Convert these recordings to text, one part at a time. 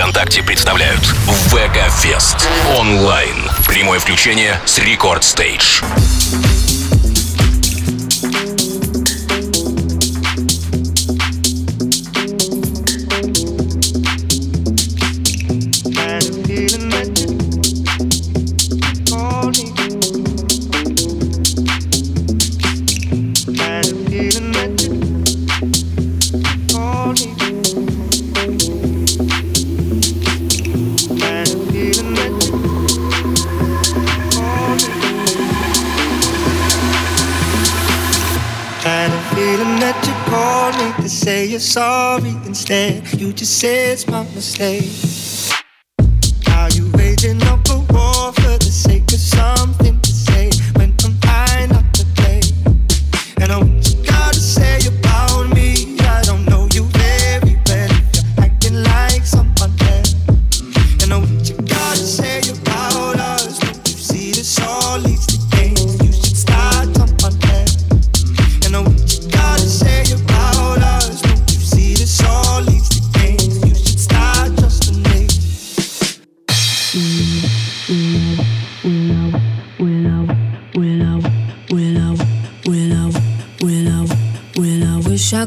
ВКонтакте представляют VK Fest Online. Прямое включение с Record Stage. Say you're sorry instead, you just say it's my mistake. Are you waging up a war for the sake of something to say when I'm high enough to play? And I'm what you gotta say about me. I don't know you very well, you're acting like someone else. And I'm what you gotta say about us. Don't you see this all leads to games? You should start someone else. And I'm what you gotta say about us. This all leads to games. You should start trusting me. When I wish I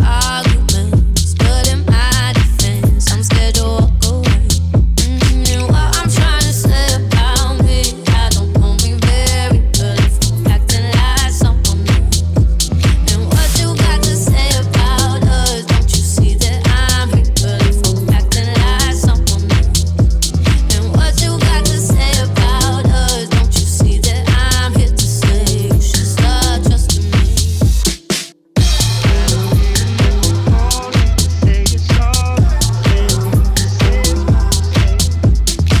arguments, but in my I'm scared to walk away. And what I'm trying to say about me, I don't know me very well. I'm acting like someone else. And what you got to say about us? Don't you see that I'm rebellious? I'm acting like someone else. And what you got to say about us? Don't you see that I'm here to say you should start trusting me?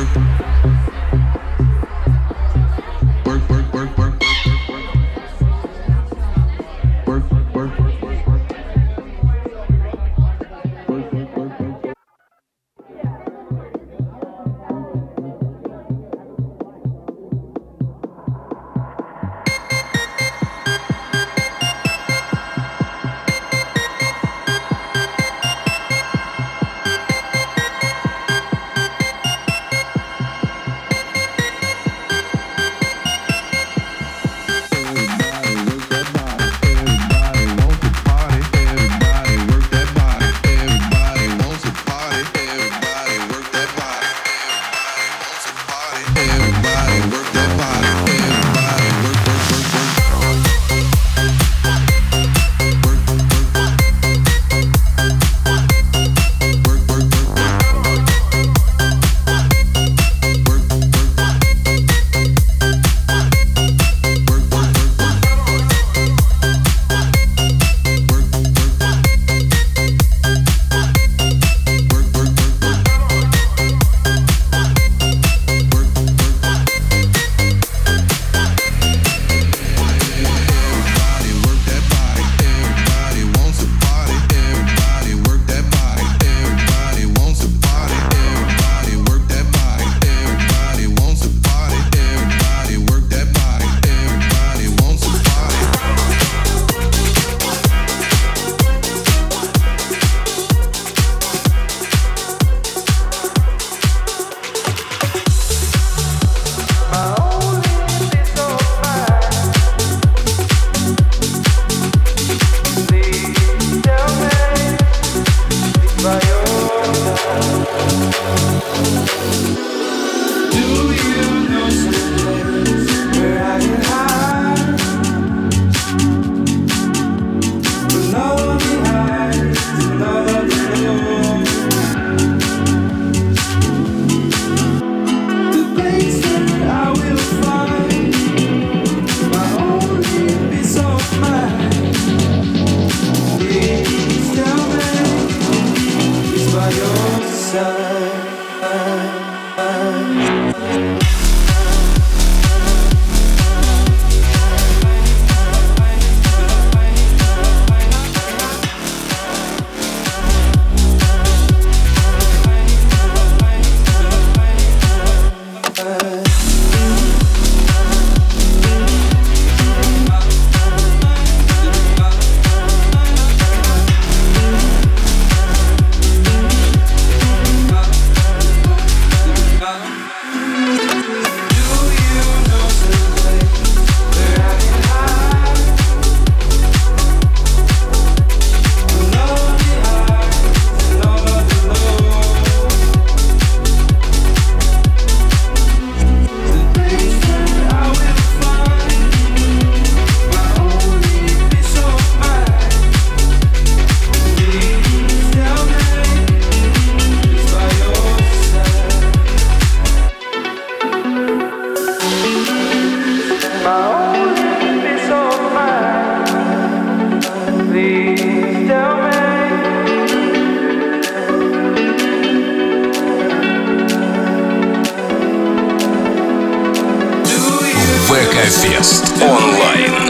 VK Fest Online.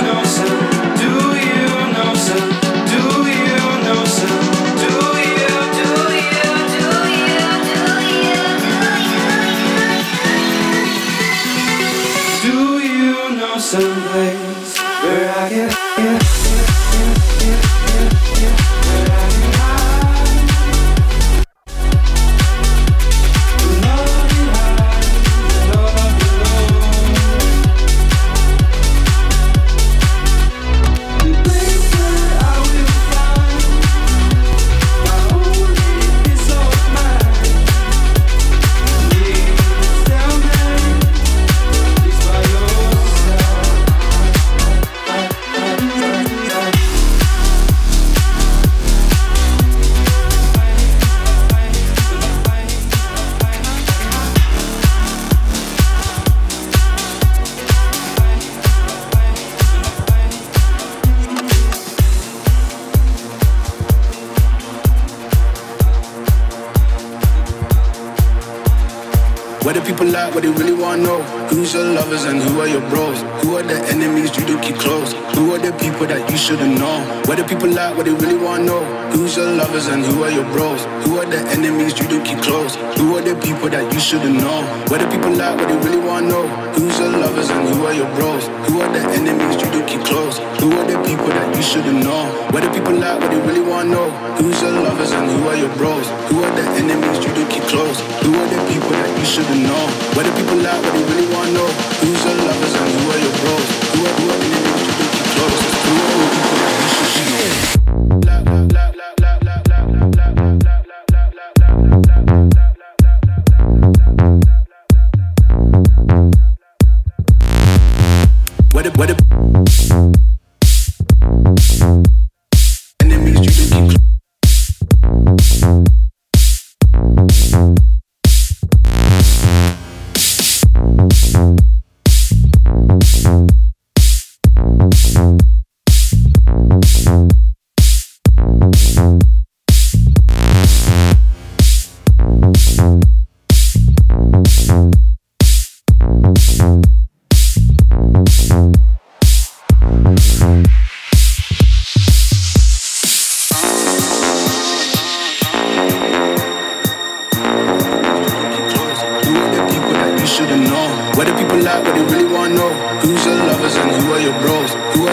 What they really wanna know, who's your lovers and who are your bros? Who are the enemies you do keep close? Who are the people that you shouldn't know? Where the people at, what they really wanna know, who's your lovers and who are your bros? Who are the enemies you do keep close? Who are the people that you shouldn't know? Where the people at, what they really wanna know, who's your lovers and who are your bros? Who are the enemies you do keep close? Who are the people that you shouldn't know? Where the people at, what they really wanna know, who's your lovers and who are your bros? Who are the enemies you do keep close? Who are the people that you shouldn't know? Where the people at, what they really wanna know, who's your lovers and who are your bros? Who are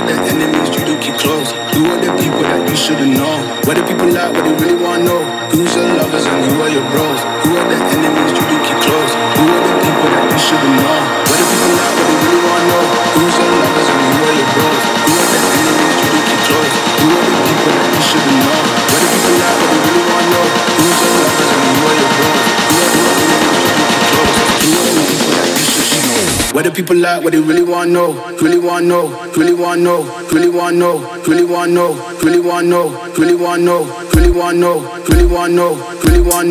the enemies you do keep close? Who are the people that you shouldn't know? People like what they really wanna know, really wanna know, really wanna know, really wanna know, really wanna know, really wanna know, really wanna know, really wanna know, really wanna know, really wanna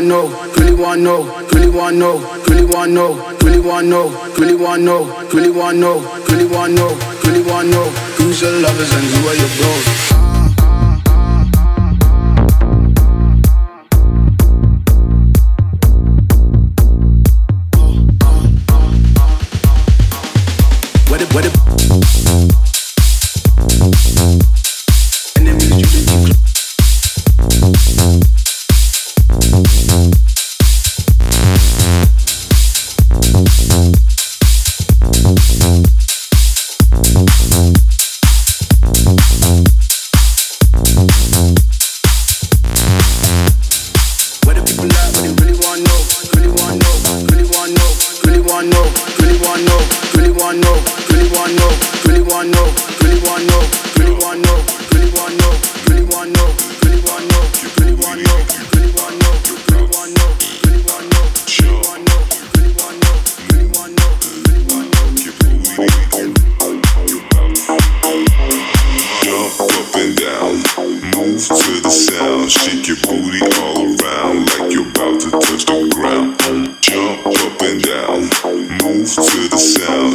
know, really wanna know, really wanna know, really wanna know, really wanna know, really wanna know, really wanna know, really wanna know, really wanna know, really wanna know, who's your lovers and who are your bros?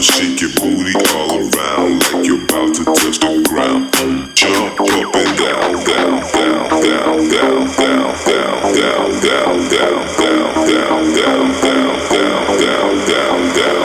Shake your booty. booty all around like you're about to touch the ground. Jump up and down, down, down, down, down, down, down, down, down, down, down, down, down, down, down, down, down, down, down, down, down, down.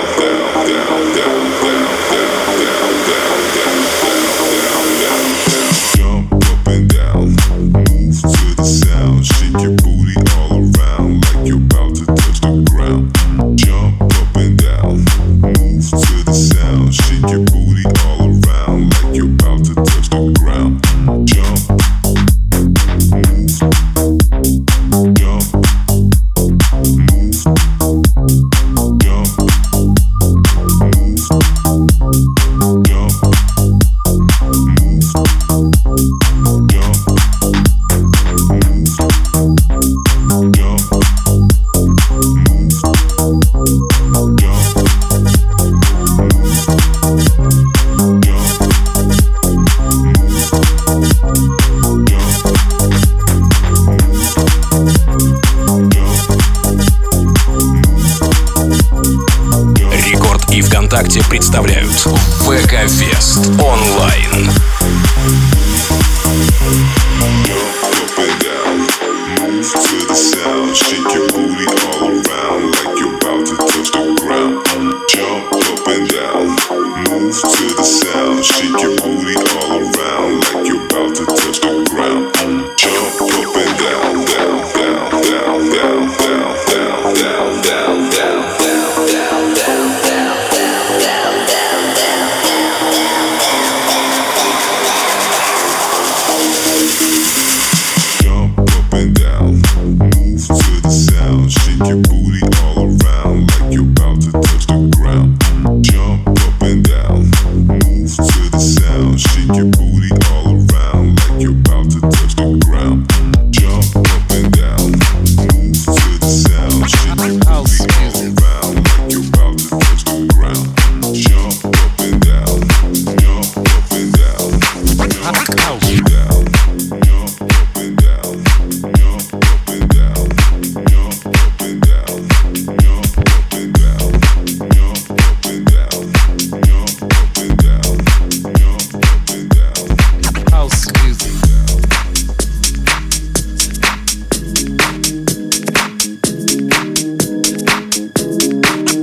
ВКонтакте представляют VK Fest Online.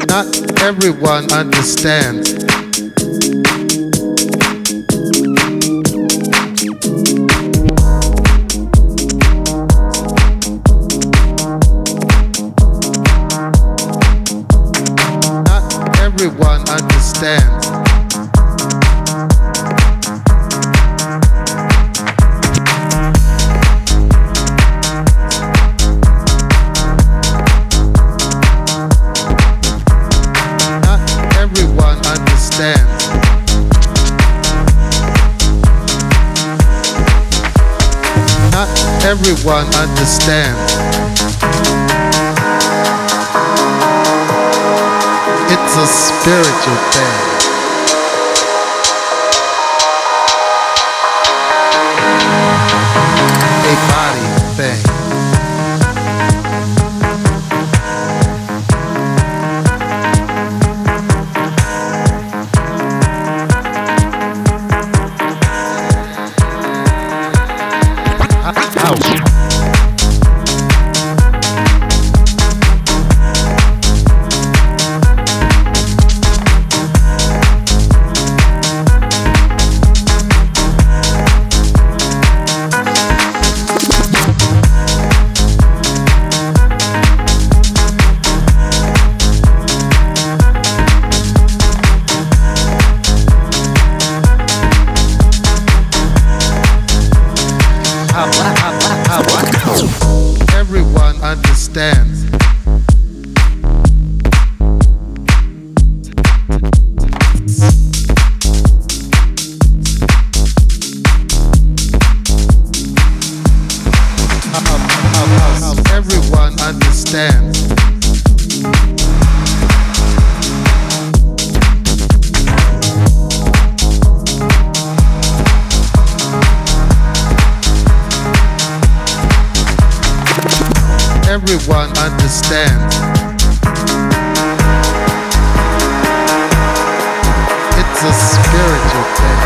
Not everyone understands. Not everyone understands. Everyone understands. It's a spiritual thing. A body thing. Everyone understands. Everyone understands. Everyone understands. a spiritual thing.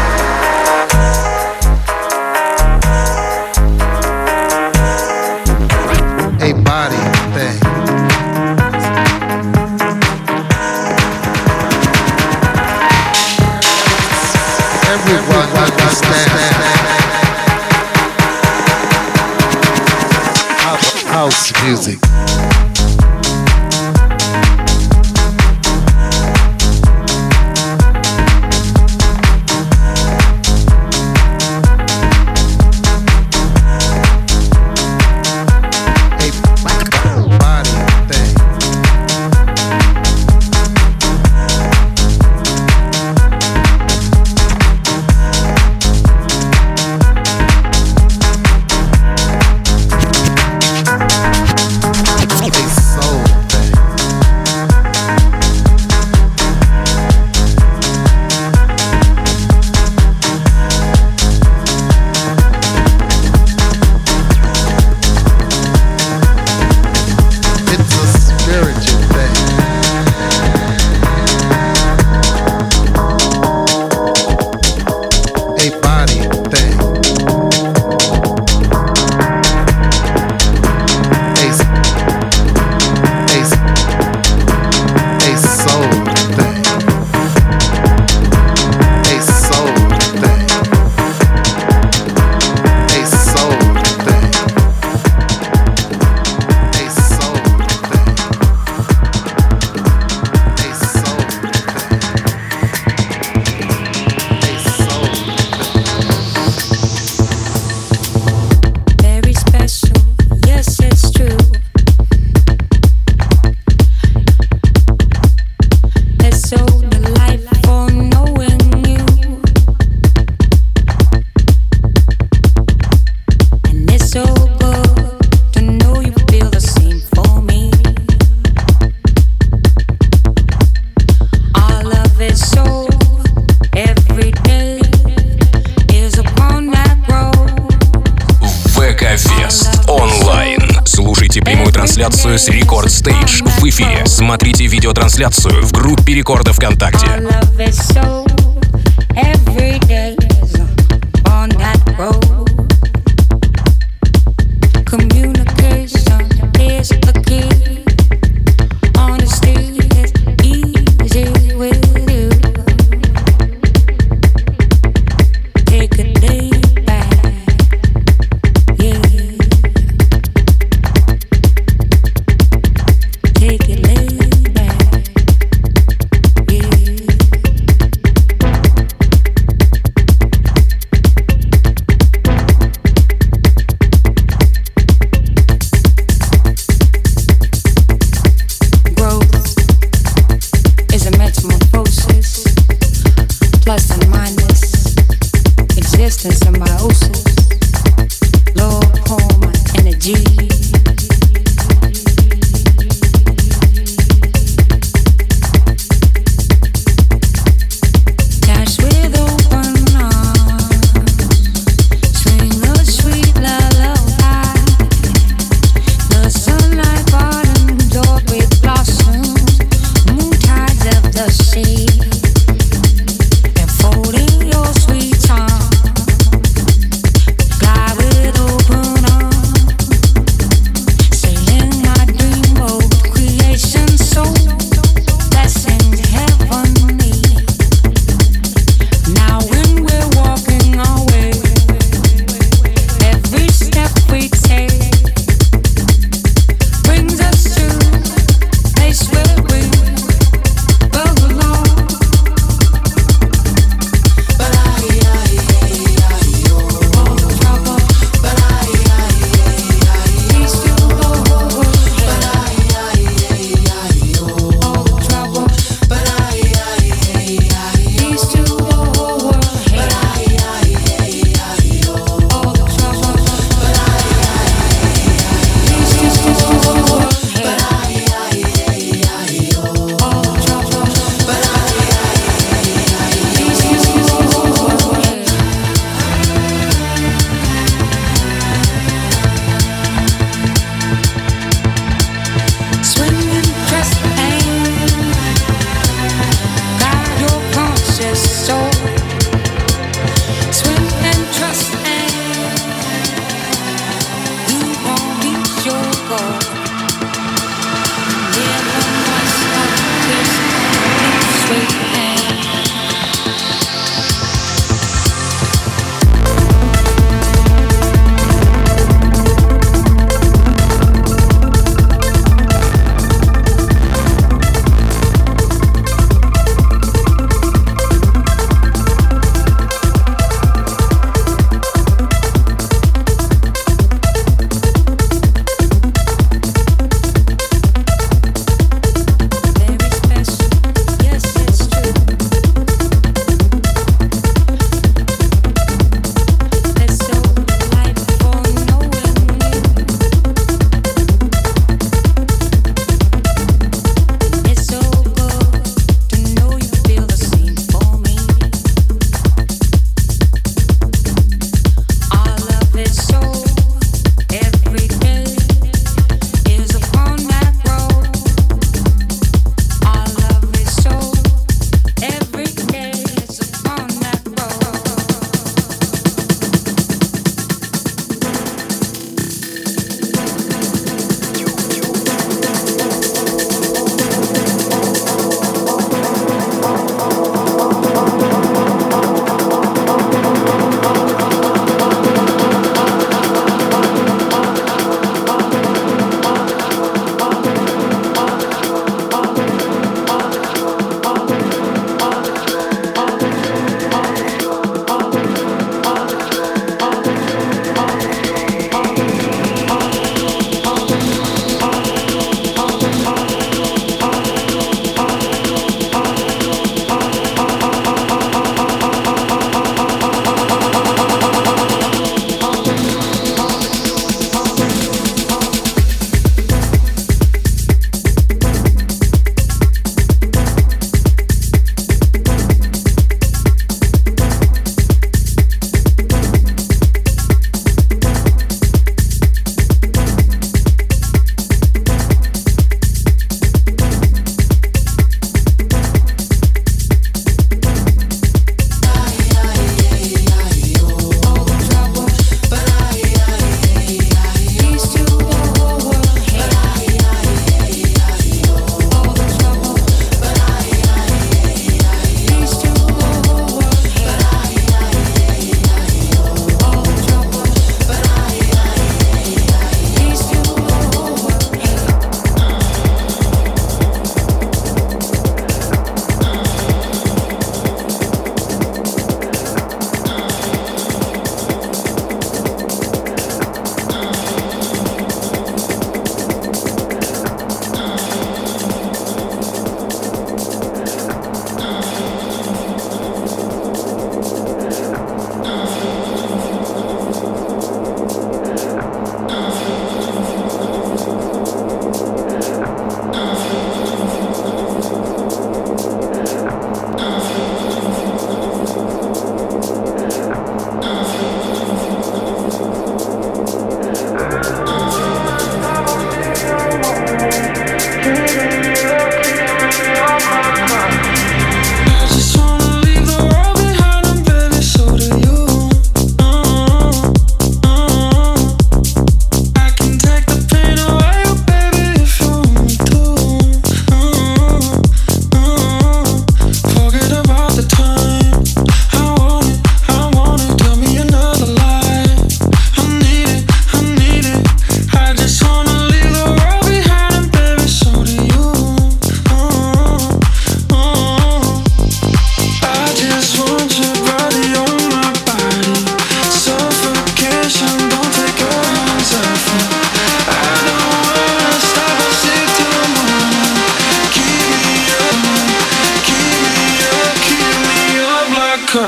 A body thing. Everyone understands house music. С Record Stage в эфире. Смотрите видеотрансляцию в группе Рекорда ВКонтакте.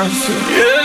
Все.